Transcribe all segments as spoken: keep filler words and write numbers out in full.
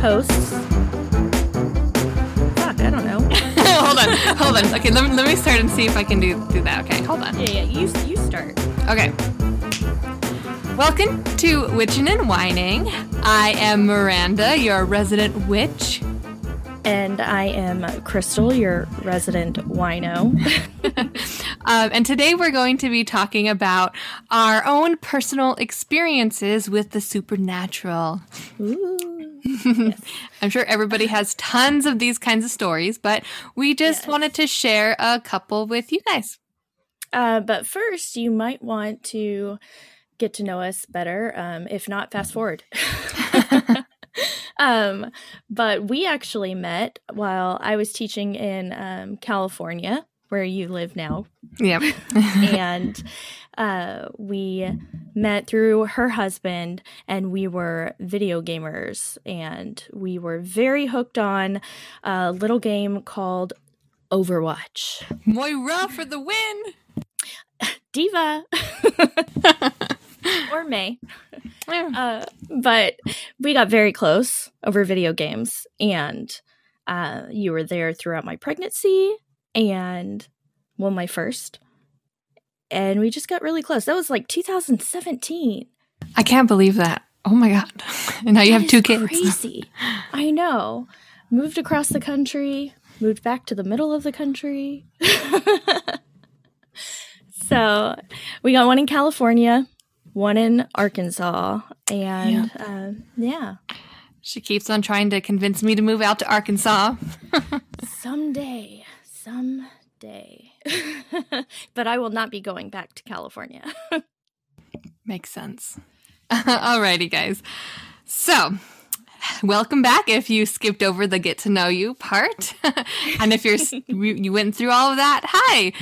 hosts. Fuck, I don't know. hold on, hold on. Okay, let me, let me start and see if I can do do that. Okay, hold on. Yeah, yeah, you, you start. Okay. Welcome to Witchin' and Winin'. I am Miranda, your resident witch. And I am Christal, your resident wino. um, and today we're going to be talking about our own personal experiences with the supernatural. Ooh, yes. I'm sure everybody has tons of these kinds of stories, but we just yes. wanted to share a couple with you guys. Uh, but first, you might want to get to know us better. Um, if not, fast forward. Um, but we actually met while I was teaching in um, California, where you live now. Yep. And uh, we met through her husband, and we were video gamers, and we were very hooked on a little game called Overwatch. Moira for the win! Diva! Or May. Uh, but we got very close over video games, and uh, you were there throughout my pregnancy and, well, my first, and we just got really close. That was like two thousand seventeen. I can't believe that. Oh, my God. And now you have two kids. Crazy. I know. Moved across the country, moved back to the middle of the country. So we got one in California, one in Arkansas, and yeah. Uh, yeah. She keeps on trying to convince me to move out to Arkansas. someday, someday. But I will not be going back to California. Makes sense. Alrighty, guys. So, welcome back if you skipped over the get to know you part. And if you're you went through all of that, hi.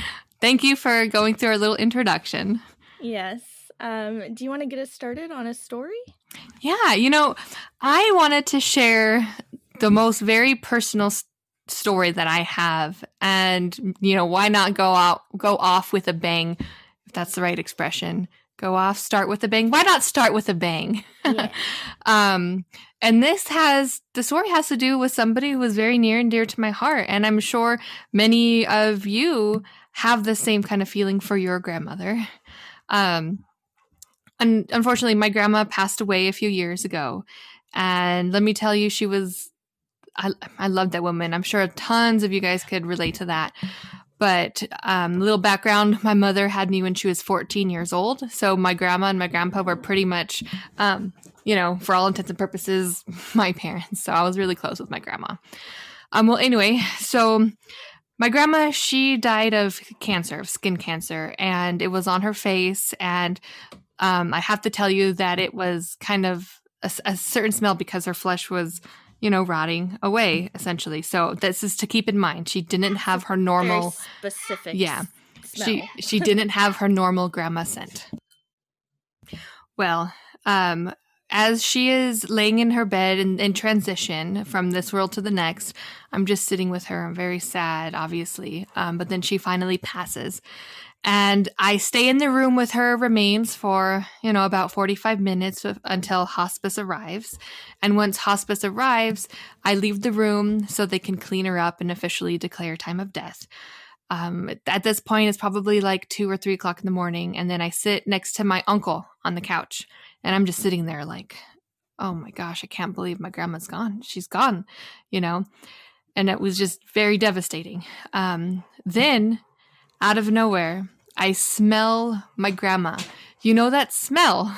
Thank you for going through our little introduction. Yes. Um, do you want to get us started on a story? Yeah, you know, I wanted to share the most very personal st- story that I have, and you know, why not go out, go off with a bang, if that's the right expression. Go off, start with a bang. Why not start with a bang? Yeah. um, and this has the story has to do with somebody who was very near and dear to my heart, and I'm sure many of you have the same kind of feeling for your grandmother. Um. And unfortunately, my grandma passed away a few years ago, and let me tell you, she was, I, I love that woman. I'm sure tons of you guys could relate to that, but um, little background, my mother had me when she was fourteen years old, so my grandma and my grandpa were pretty much, um, you know, for all intents and purposes, my parents, so I was really close with my grandma. Um, well, anyway, so my grandma, she died of cancer, of skin cancer, and it was on her face, and Um, I have to tell you that it was kind of a, a certain smell because her flesh was, you know, rotting away, essentially. So this is to keep in mind. She didn't have her normal Very specific yeah, smell. She, she didn't have her normal grandma scent. Well, um, as she is laying in her bed in, in transition from this world to the next, I'm just sitting with her. I'm very sad, obviously. Um, but then she finally passes. And I stay in the room with her remains for, you know, about forty-five minutes until hospice arrives. And once hospice arrives, I leave the room so they can clean her up and officially declare time of death. Um, at this point, it's probably like two or three o'clock in the morning. And then I sit next to my uncle on the couch, and I'm just sitting there like, oh my gosh, I can't believe my grandma's gone. She's gone, you know, and it was just very devastating. Um, then out of nowhere, I smell my grandma. You know that smell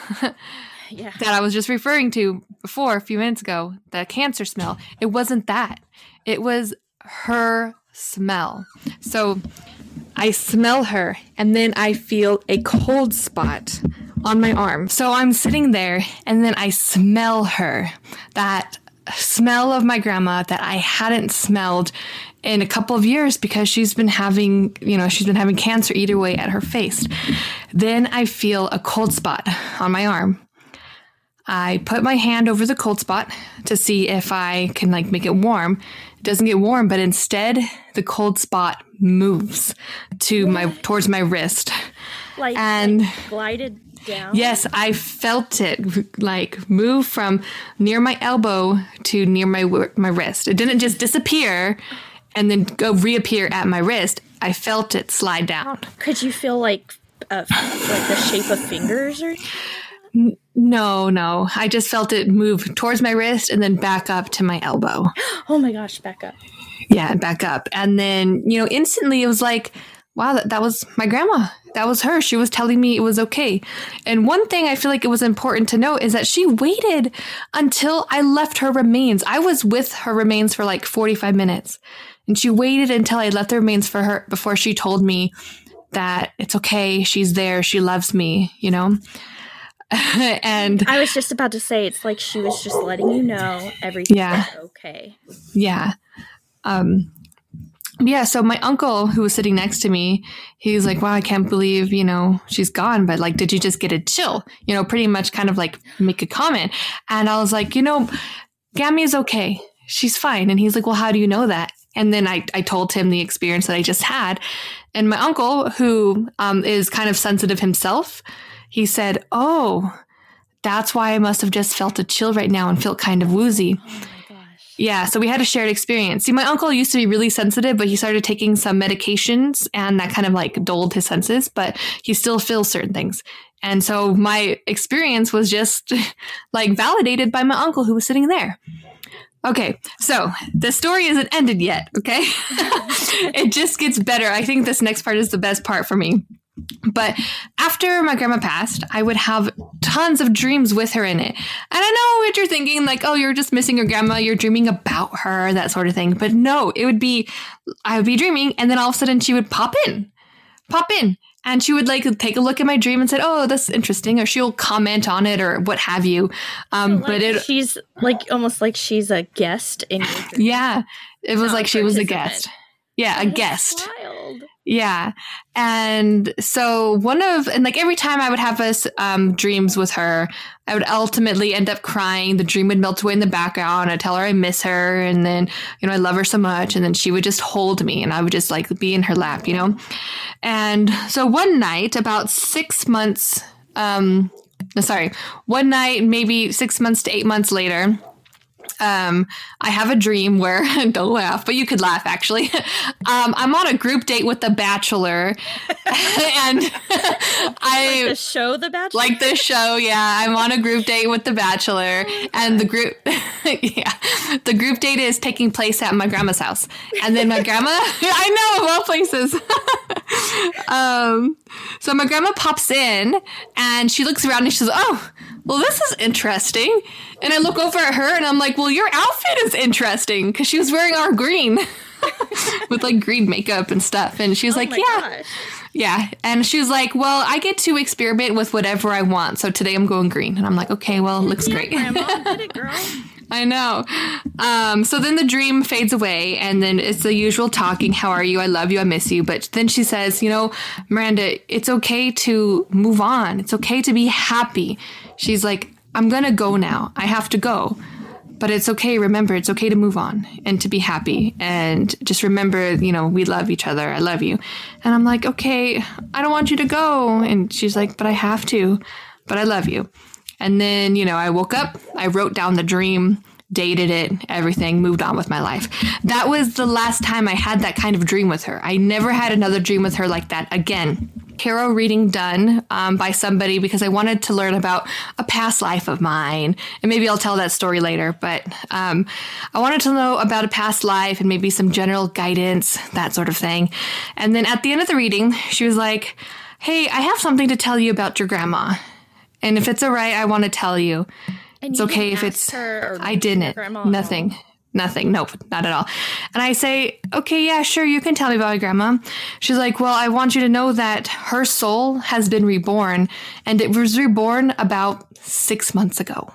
yeah. that I was just referring to before a few minutes ago, the cancer smell. It wasn't that. It was her smell. So I smell her, and then I feel a cold spot on my arm. So I'm sitting there, and then I smell her. That smell of my grandma that I hadn't smelled in a couple of years because she's been having, you know, she's been having cancer eat away at her face. Then I feel a cold spot on my arm. I put my hand over the cold spot to see if I can like make it warm. It doesn't get warm, but instead the cold spot moves to my towards my wrist. Like, and like glided down? Yes, I felt it like move from near my elbow to near my my wrist. It didn't just disappear and then go reappear at my wrist. I felt it slide down. Could you feel like uh, like the shape of fingers or something? No, no. I just felt it move towards my wrist and then back up to my elbow. Oh my gosh, back up. Yeah, back up. And then, you know, instantly it was like, wow, that, that was my grandma. That was her. She was telling me it was okay. And one thing I feel like it was important to note is that she waited until I left her remains. I was with her remains for like forty-five minutes. And she waited until I left the remains for her before she told me that it's okay. She's there. She loves me, you know? And I was just about to say, it's like she was just letting you know everything's yeah. okay. Yeah. Um, yeah, so my uncle, who was sitting next to me, he's like, wow, I can't believe, you know, she's gone. But like, did you just get a chill? You know, pretty much kind of like make a comment. And I was like, you know, Gammy is okay. She's fine. And he's like, well, how do you know that? And then I, I told him the experience that I just had. And my uncle, who um, is kind of sensitive himself, he said, oh, that's why I must have just felt a chill right now and felt kind of woozy. Yeah, so we had a shared experience. See, my uncle used to be really sensitive, but he started taking some medications and that kind of like dulled his senses, but he still feels certain things. And so my experience was just like validated by my uncle who was sitting there. Okay, so the story isn't ended yet, okay? It just gets better. I think this next part is the best part for me. But after my grandma passed, I would have tons of dreams with her in it. And I know what you're thinking, like, oh, you're just missing your grandma. You're dreaming about her, that sort of thing. But no, it would be, I would be dreaming. And then all of a sudden she would pop in, pop in. And she would like take a look at my dream and said, oh, that's interesting. Or she'll comment on it or what have you. Um, so like but it, she's like almost like she's a guest in your dream. Yeah, it was Not like she was a guest. Yeah, that a guest. Wild. Yeah. And so one of, and like every time I would have us um, dreams with her, I would ultimately end up crying. The dream would melt away in the background. I'd tell her I miss her. And then, you know, I love her so much. And then she would just hold me and I would just like be in her lap, you know? And so one night, about six months, um, no, sorry, one night, maybe six months to eight months later, Um, I have a dream where, don't laugh, but you could laugh actually. Um, I'm on a group date with The Bachelor, and I like the show The Bachelor, like the show. Yeah, I'm on a group date with The Bachelor, and the group, yeah, the group date is taking place at my grandma's house, and then my grandma, I know of all places. um, so my grandma pops in, and she looks around and she says, "Oh, well, this is interesting." And I look over at her and I'm like, well, your outfit is interesting, because she was wearing our green with like green makeup and stuff. And she was oh like, yeah, gosh. yeah. And she was like, well, I get to experiment with whatever I want. So today I'm going green. And I'm like, okay, well, it looks yeah, great. Grandma did it, girl. I know. Um, so then the dream fades away, and then it's the usual talking. How are you? I love you. I miss you. But then she says, you know, Miranda, it's okay to move on. It's okay to be happy. She's like, I'm going to go now. I have to go. But it's okay. Remember, it's okay to move on and to be happy. And just remember, you know, we love each other. I love you. And I'm like, okay, I don't want you to go. And she's like, but I have to. But I love you. And then, you know, I woke up, I wrote down the dream, dated it, everything, moved on with my life. That was the last time I had that kind of dream with her. I never had another dream with her like that again. Tarot reading done um, by somebody, because I wanted to learn about a past life of mine. And maybe I'll tell that story later, but um, I wanted to know about a past life and maybe some general guidance, that sort of thing. And then at the end of the reading, she was like, hey, I have something to tell you about your grandma. And if it's all right, I want to tell you. And it's you okay if it's, I didn't, nothing. Nothing. Nope. Not at all. And I say, okay, yeah, sure. You can tell me about my grandma. She's like, well, I want you to know that her soul has been reborn, and it was reborn about six months ago.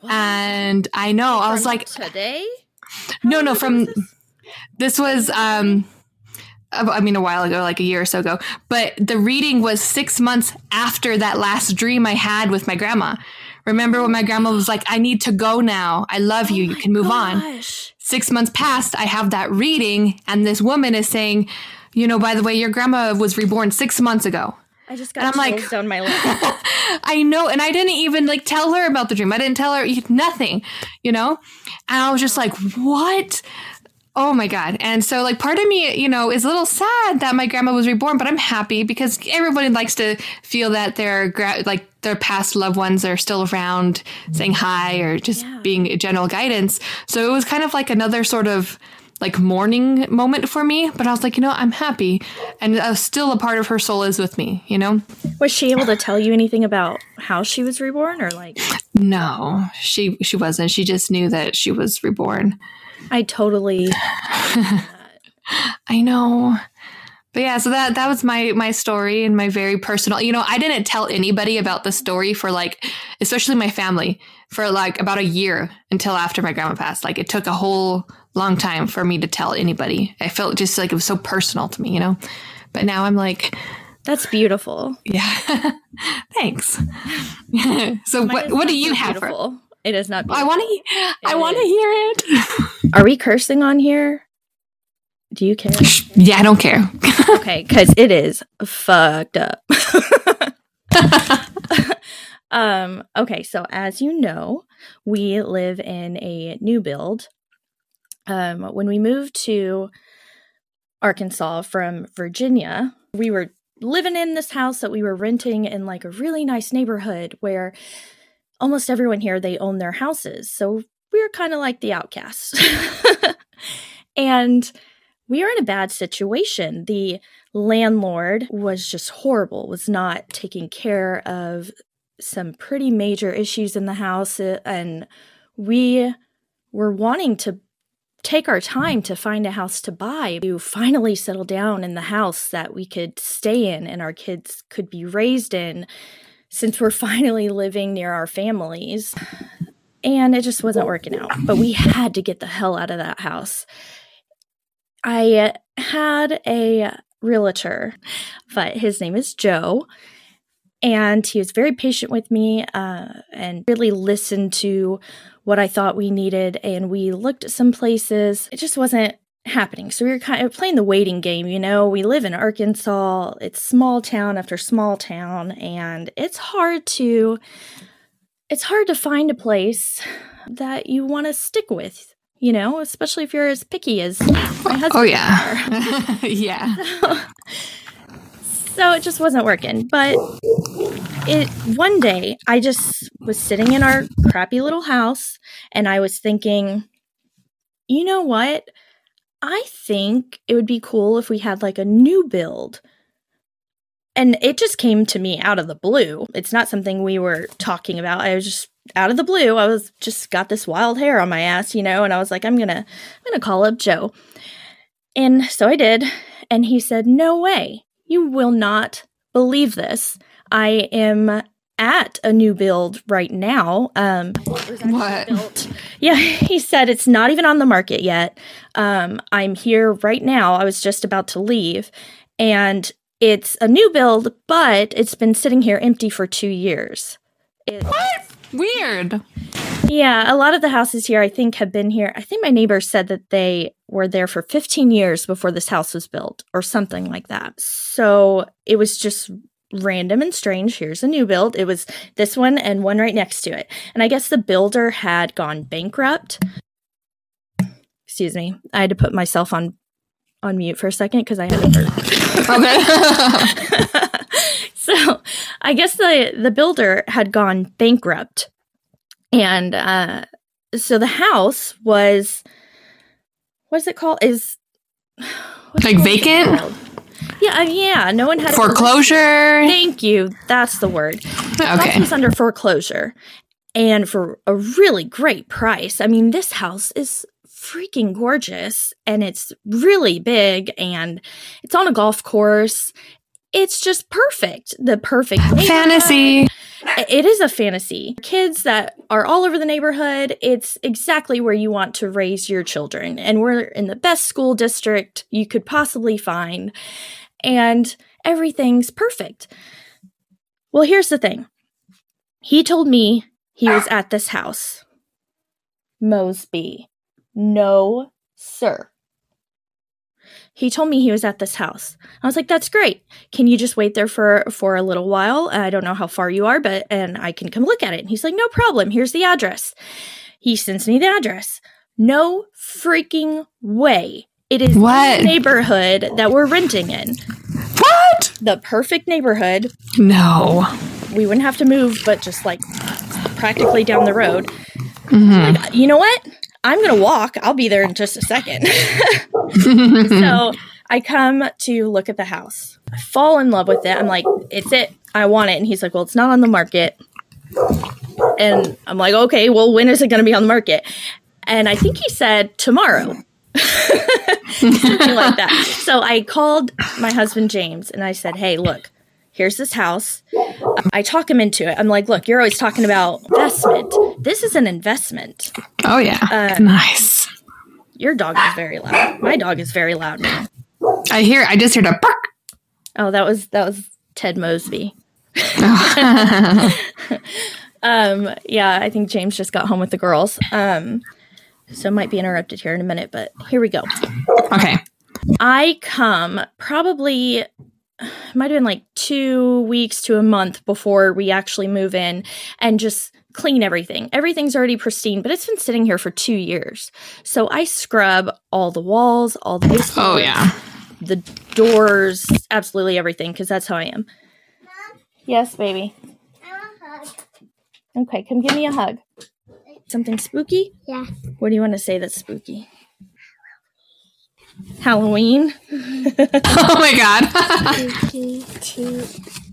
What? And I know, I was like, today? How no, no, from this? this was, um, I mean, a while ago, like a year or so ago, but the reading was six months after that last dream I had with my grandma. Remember when my grandma was like, I need to go now. I love you. Oh you can move gosh. on. Six months passed. I have that reading. And this woman is saying, you know, by the way, your grandma was reborn six months ago. I just got chills like, down my leg. I know. And I didn't even like tell her about the dream. I didn't tell her nothing, you know? And I was just like, what? Oh, my God. And so, like, part of me, you know, is a little sad that my grandma was reborn, but I'm happy because everybody likes to feel that their, gra- like, their past loved ones are still around saying hi or just yeah. being general guidance. So it was kind of like another sort of, like, mourning moment for me. But I was like, you know, I'm happy. And uh, still a part of her soul is with me, you know? Was she able to tell you anything about how she was reborn or, like? No, she she wasn't. She just knew that she was reborn. I totally. I know. But yeah, so that that was my my story and my very personal. You know, I didn't tell anybody about the story for like, especially my family, for like about a year until after my grandma passed. Like it took a whole long time for me to tell anybody. I felt just like it was so personal to me, you know. But now I'm like, that's beautiful. Yeah. Thanks. So Mine what what do you so have for? It is not beautiful. I want to. I want to hear it. Are we cursing on here? Do you care? Yeah, I don't care. Okay, because it is fucked up. um. Okay, so as you know, we live in a new build. Um, when we moved to Arkansas from Virginia, we were living in this house that we were renting in like a really nice neighborhood where almost everyone here, they own their houses. So we were kind of like the outcasts. And we were in a bad situation. The landlord was just horrible, was not taking care of some pretty major issues in the house. And we were wanting to take our time to find a house to buy, to finally settle down in the house that we could stay in and our kids could be raised in, since we're finally living near our families. And it just wasn't working out. But we had to get the hell out of that house. I had a realtor, but his name is Joe. And he was very patient with me uh, and really listened to what I thought we needed. And we looked at some places. It just wasn't happening. So we were kind of playing the waiting game, you know. We live in Arkansas. It's small town after small town, and it's hard to it's hard to find a place that you want to stick with, you know, especially if you're as picky as my husband. Oh yeah. Yeah. So, so it just wasn't working, but it one day I just was sitting in our crappy little house and I was thinking, you know what? I think it would be cool if we had like a new build. And it just came to me out of the blue. It's not something we were talking about. I was just out of the blue. I was just got this wild hair on my ass, you know, and I was like, I'm going to I'm going to call up Joe. And so I did. And he said, no way. You will not believe this. I am at a new build right now. Um, what? Built. Yeah, he said it's not even on the market yet. Um, I'm here right now. I was just about to leave, and it's a new build, but it's been sitting here empty for two years. It, what? Weird. Yeah, a lot of the houses here, I think, have been here. I think my neighbor said that they were there for fifteen years before this house was built, or something like that. So it was just random and strange. Here's a new build. It was this one and one right next to it. And I guess the builder had gone bankrupt. Excuse me. I had to put myself on on mute for a second because I had a burp. Okay. So I guess the, the builder had gone bankrupt. And uh, so the house was, what is it called? Is like vacant? Yeah, yeah. No one had foreclosure. Thank you. That's the word. Okay. It was under foreclosure, and for a really great price. I mean, this house is freaking gorgeous, and it's really big, and it's on a golf course. It's just perfect. The perfect fantasy. It is a fantasy. Kids that are all over the neighborhood. It's exactly where you want to raise your children. And we're in the best school district you could possibly find. And everything's perfect. Well, here's the thing. He told me He was at this house. Mosby. No, sir. He told me he was at this house. I was like, that's great. Can you just wait there for, for a little while? I don't know how far you are, but and I can come look at it. And he's like, no problem. Here's the address. He sends me the address. No freaking way. It is what? The neighborhood that we're renting in. What? The perfect neighborhood. No. We wouldn't have to move, but just like practically down the road. Mm-hmm. Like, you know what? I'm going to walk. I'll be there in just a second. So I come to look at the house. I fall in love with it. I'm like, it's it. I want it. And he's like, well, it's not on the market. And I'm like, okay, well, when is it going to be on the market? And I think he said tomorrow. Something like that. So I called my husband, James, and I said, hey, look. Here's this house. I talk him into it. I'm like, look, you're always talking about investment. This is an investment. Oh, yeah. Um, nice. Your dog is very loud. My dog is very loud now. I hear, I just heard a bark. Oh, that was, that was Ted Mosby. Oh. um, yeah, I think James just got home with the girls. Um, so might be interrupted here in a minute, but here we go. Okay. I come probably... it might have been like two weeks to a month before we actually move in and just clean everything. Everything's already pristine, but it's been sitting here for two years. So I scrub all the walls, all the basement, oh, yeah. the doors, absolutely everything, because that's how I am. Mom? Yes, baby. I want a hug. Okay, come give me a hug. Something spooky? Yeah. What do you want to say that's spooky? Halloween. Oh my god.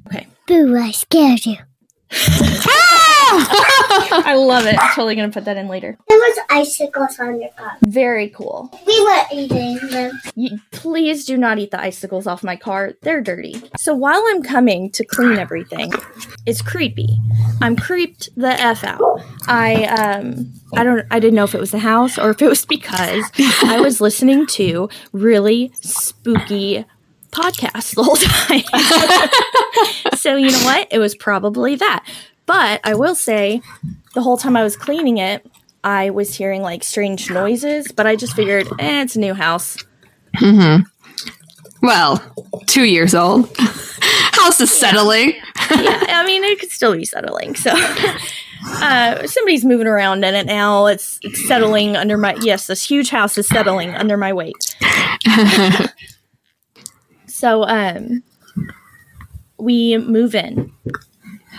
Okay. Boo, I scared you. I love it. I'm totally going to put that in later. There was icicles on your cup. Very cool. We were eating them. You, please do not eat the icicles off my car. They're dirty. So while I'm coming to clean everything, it's creepy. I'm creeped the F out. I um I don't I didn't know if it was the house or if it was because I was listening to really spooky podcasts the whole time. So you know what? It was probably that. But I will say, the whole time I was cleaning it, I was hearing, like, strange noises. But I just figured, eh, it's a new house. Mm-hmm. Well, two years old. House is settling. Yeah. yeah, I mean, it could still be settling. So uh, somebody's moving around in it now. It's, it's settling under my... Yes, this huge house is settling under my weight. So um, we move in.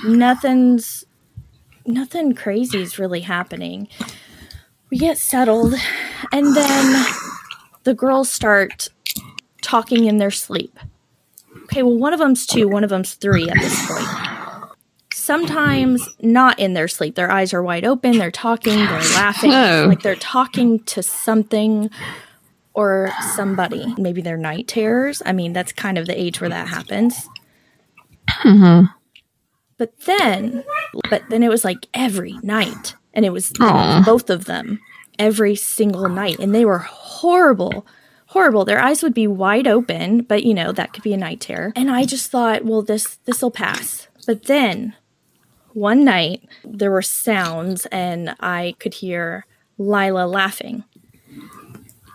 Nothing's, nothing crazy is really happening. We get settled, and then the girls start talking in their sleep. Okay, well, one of them's two, one of them's three at this point. Sometimes not in their sleep. Their eyes are wide open, they're talking, they're laughing. Oh. Like they're talking to something or somebody. Maybe they're night terrors. I mean, that's kind of the age where that happens. Mm-hmm. But then, but then it was like every night, and it was Aww. both of them every single night, and they were horrible, horrible. Their eyes would be wide open, but you know that could be a night terror. And I just thought, well, this this'll pass. But then, one night there were sounds, and I could hear Lila laughing.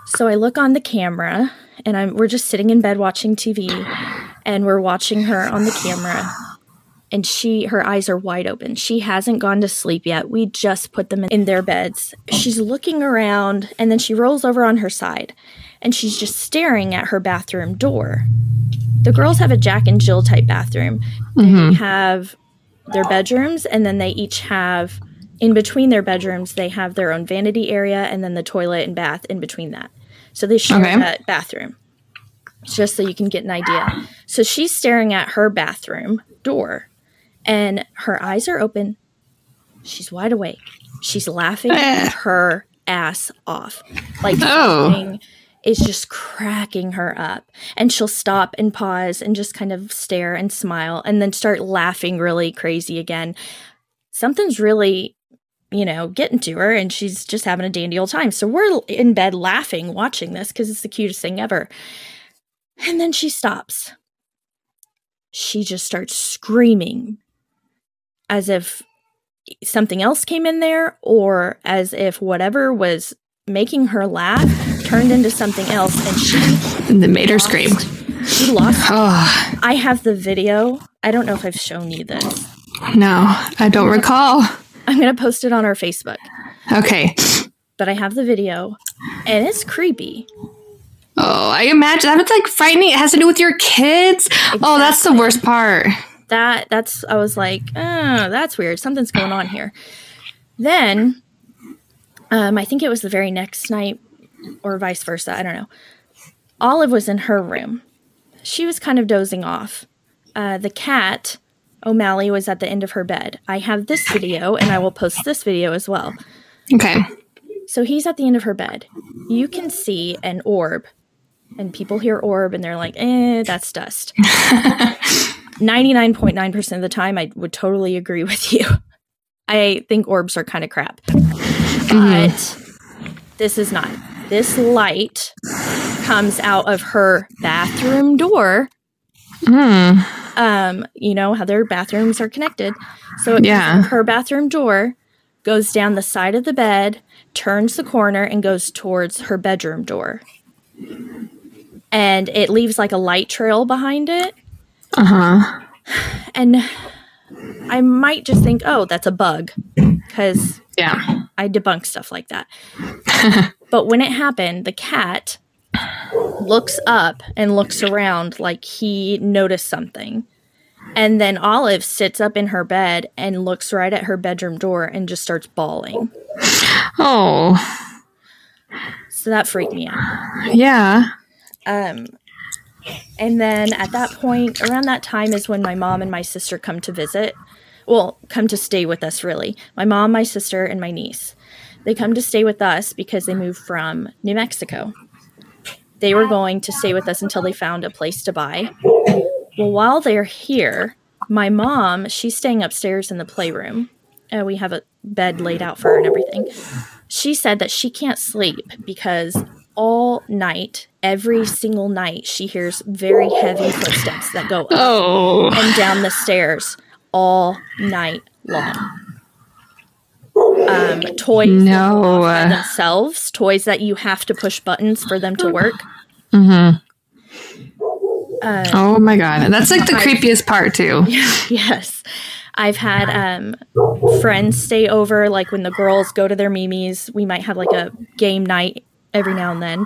So I look on the camera, and I'm we're just sitting in bed watching T V, and we're watching her on the camera. And she, her eyes are wide open. She hasn't gone to sleep yet. We just put them in, in their beds. She's looking around, and then she rolls over on her side. And she's just staring at her bathroom door. The girls have a Jack and Jill type bathroom. Mm-hmm. They have their bedrooms, and then they each have, in between their bedrooms, they have their own vanity area, and then the toilet and bath in between that. So they share okay. that bathroom, just so you can get an idea. So she's staring at her bathroom door. And her eyes are open. She's wide awake. She's laughing her ass off. Like something is just cracking her up. And she'll stop and pause and just kind of stare and smile and then start laughing really crazy again. Something's really, you know, getting to her, and she's just having a dandy old time. So we're in bed laughing, watching this because it's the cutest thing ever. And then she stops. She just starts screaming. As if something else came in there, or as if whatever was making her laugh turned into something else, and she and then made her lost. scream. She lost. Oh. I have the video. I don't know if I've shown you this. No, I don't I'm recall. Gonna, I'm going to post it on our Facebook. Okay. But I have the video, and it's creepy. Oh, I imagine. That was like frightening. It has to do with your kids. Exactly. Oh, that's the worst part. That that's I was like, oh, that's weird. Something's going on here. Then, um, I think it was the very next night, or vice versa. I don't know. Olive was in her room. She was kind of dozing off. Uh, the cat, O'Malley, was at the end of her bed. I have this video, and I will post this video as well. Okay. So he's at the end of her bed. You can see an orb, and people hear orb, and they're like, eh, that's dust. ninety-nine point nine percent of the time, I would totally agree with you. I think orbs are kind of crap. Mm-hmm. But this is not. This light comes out of her bathroom door. Mm. Um, you know how their bathrooms are connected. So it yeah. comes from her bathroom door, goes down the side of the bed, turns the corner, and goes towards her bedroom door. And it leaves like a light trail behind it. Uh-huh. And I might just think, oh, that's a bug, because yeah. I debunk stuff like that. But when it happened, the cat looks up and looks around like he noticed something. And then Olive sits up in her bed and looks right at her bedroom door and just starts bawling. Oh. So that freaked me out. Yeah. Um... And then at that point, around that time is when my mom and my sister come to visit. Well, come to stay with us, really. My mom, my sister, and my niece. They come to stay with us because they moved from New Mexico. They were going to stay with us until they found a place to buy. Well, while they're here, my mom, she's staying upstairs in the playroom. Uh, we have a bed laid out for her and everything. She said that she can't sleep because all night, every single night, she hears very heavy footsteps that go up oh. and down the stairs all night long. Um, toys no. that by themselves, toys that you have to push buttons for them to work. Mm-hmm. Um, oh my god, that's like the I've, creepiest part too. Yes. I've had um, friends stay over, like when the girls go to their mimis, we might have like a game night every now and then.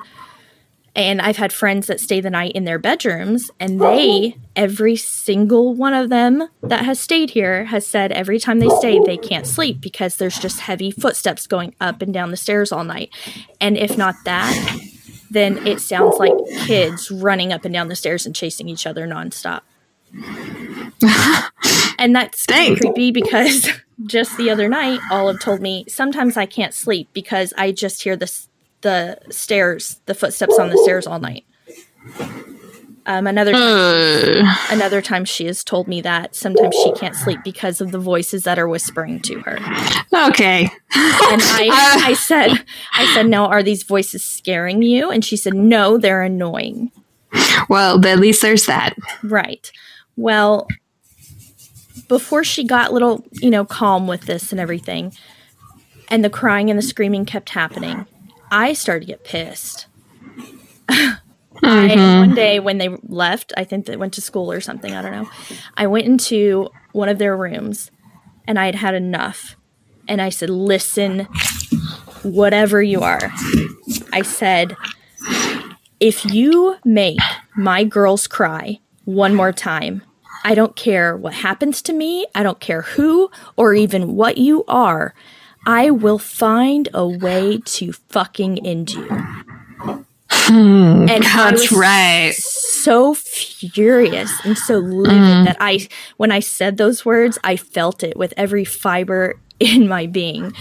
And I've had friends that stay the night in their bedrooms, and they, every single one of them that has stayed here has said every time they stay, they can't sleep because there's just heavy footsteps going up and down the stairs all night. And if not that, then it sounds like kids running up and down the stairs and chasing each other nonstop. And that's Dang. creepy because just the other night, Olive told me, sometimes I can't sleep because I just hear this the stairs, the footsteps on the stairs all night. Um, another time, uh. another time she has told me that sometimes she can't sleep because of the voices that are whispering to her. Okay. And I, uh. I said, I said, now, are these voices scaring you? And she said, no, they're annoying. Well, at least there's that. Right. Well, before she got little, you know, calm with this and everything, and the crying and the screaming kept happening, I started to get pissed. Mm-hmm. I, one day when they left, I think they went to school or something, I don't know. I went into one of their rooms, and I had had enough. And I said, listen, whatever you are. I said, if you make my girls cry one more time, I don't care what happens to me, I don't care who or even what you are, I will find a way to fucking end you. Mm, and that's I was right. so furious and so livid mm. that I, when I said those words, I felt it with every fiber in my being.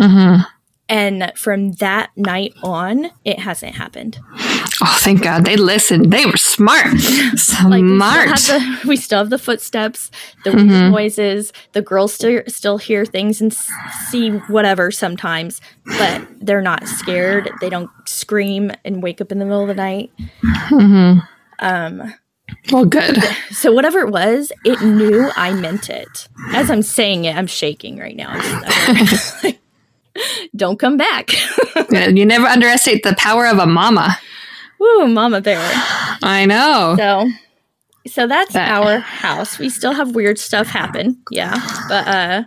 Mm-hmm. And from that night on, it hasn't happened. Oh, thank God. They listened. They were smart. Smart. Like we, still the, we still have the footsteps, the mm-hmm. noises. The girls still, still hear things and see whatever sometimes, but they're not scared. They don't scream and wake up in the middle of the night. Mm-hmm. Um, Well, good. So whatever it was, it knew I meant it. As I'm saying it, I'm shaking right now. I'm just, I'm like, don't come back. You never underestimate the power of a mama. Woo, mama bear. I know. So so that's that. Our house. We still have weird stuff happen. Yeah. But uh,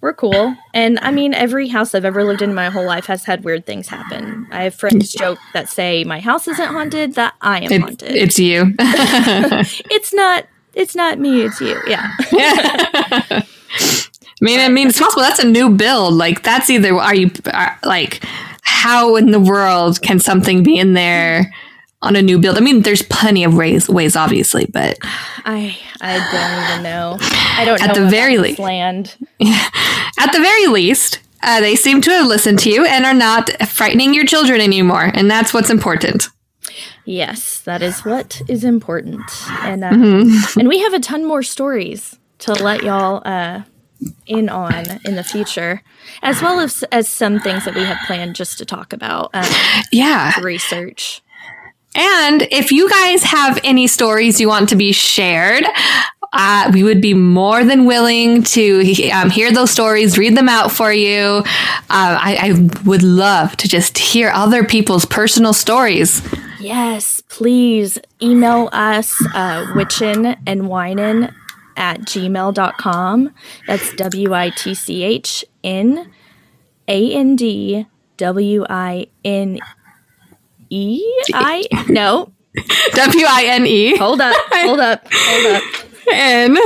we're cool. And I mean, every house I've ever lived in my whole life has had weird things happen. I have friends joke that say my house isn't haunted, that I am it, haunted. It's you. it's not it's not me, it's you. Yeah. yeah. I mean, I mean, it's possible. That's a new build. Like, that's either, are you, are, like, how in the world can something be in there on a new build? I mean, there's plenty of ways, ways obviously, but... I I don't even know. I don't at know the very least, land. Yeah. At the very least, uh, they seem to have listened to you and are not frightening your children anymore, and that's what's important. Yes, that is what is important. And, uh, mm-hmm. and we have a ton more stories to let y'all... Uh, in on in the future, as well as as some things that we have planned just to talk about um, yeah research. And if you guys have any stories you want to be shared, uh we would be more than willing to um, hear those stories, read them out for you. Uh, I, I would love to just hear other people's personal stories. Yes, please email us uh witchin' and winin' at gmail dot com. That's W I T C H N A N D W I N E I No. W I N E Hold up. Hold up. Hold up. N.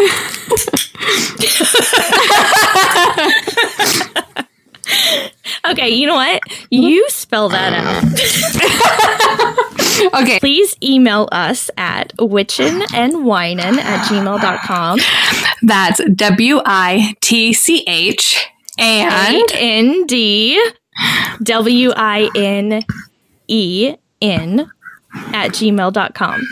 Okay, you know what? You spell that out. Okay. Please email us at witchinandwinin at gmail dot com. That's W I T C H and N D W I N E N at gmail dot com.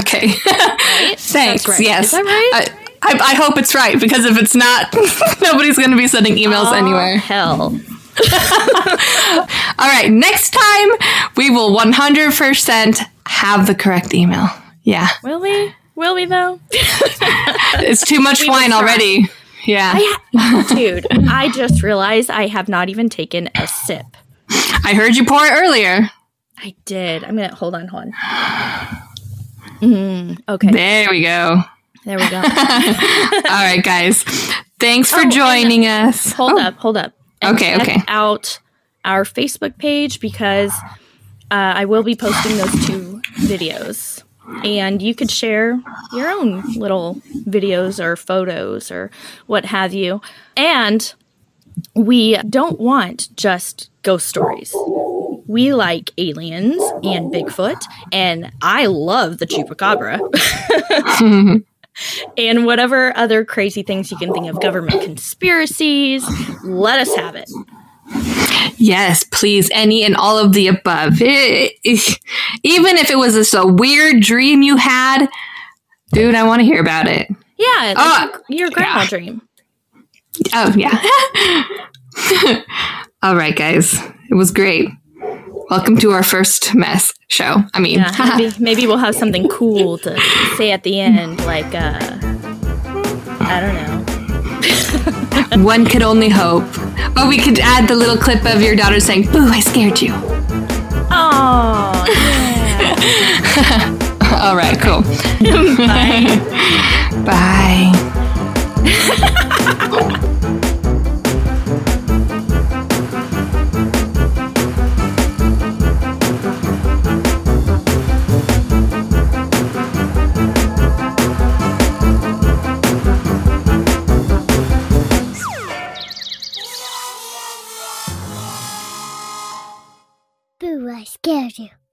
Okay. Right? Thanks. That's right. Yes. Is that right? Uh, I, I hope it's right, because if it's not, nobody's going to be sending emails oh, anywhere. Hell. All right. Next time, we will one hundred percent have the correct email. Yeah. Will we? Will we, though? It's too much we wine already. Yeah. I, dude, I just realized I have not even taken a sip. I heard you pour it earlier. I did. I'm going to hold on. Hold on. Mm, okay. There we go. There we go. All right, guys. Thanks for oh, joining and, us. Hold oh. up. Hold up. And okay, check okay. out our Facebook page, because uh, I will be posting those two videos. And you could share your own little videos or photos or what have you. And we don't want just ghost stories. We like aliens and Bigfoot. And I love the chupacabra. And whatever other crazy things you can think of, government conspiracies, let us have it. Yes, please. Any and all of the above. It, it, even if it was just a weird dream you had, dude, I want to hear about it. Yeah, like oh, your, your grandma yeah. dream. Oh, yeah. All right, guys. It was great. Welcome to our first mess show. I mean, yeah, maybe, maybe we'll have something cool to say at the end, like, uh, I don't know. One could only hope. Oh, we could add the little clip of your daughter saying, "Boo, I scared you." Oh, yeah. All right, cool. Bye. Bye. Scared you.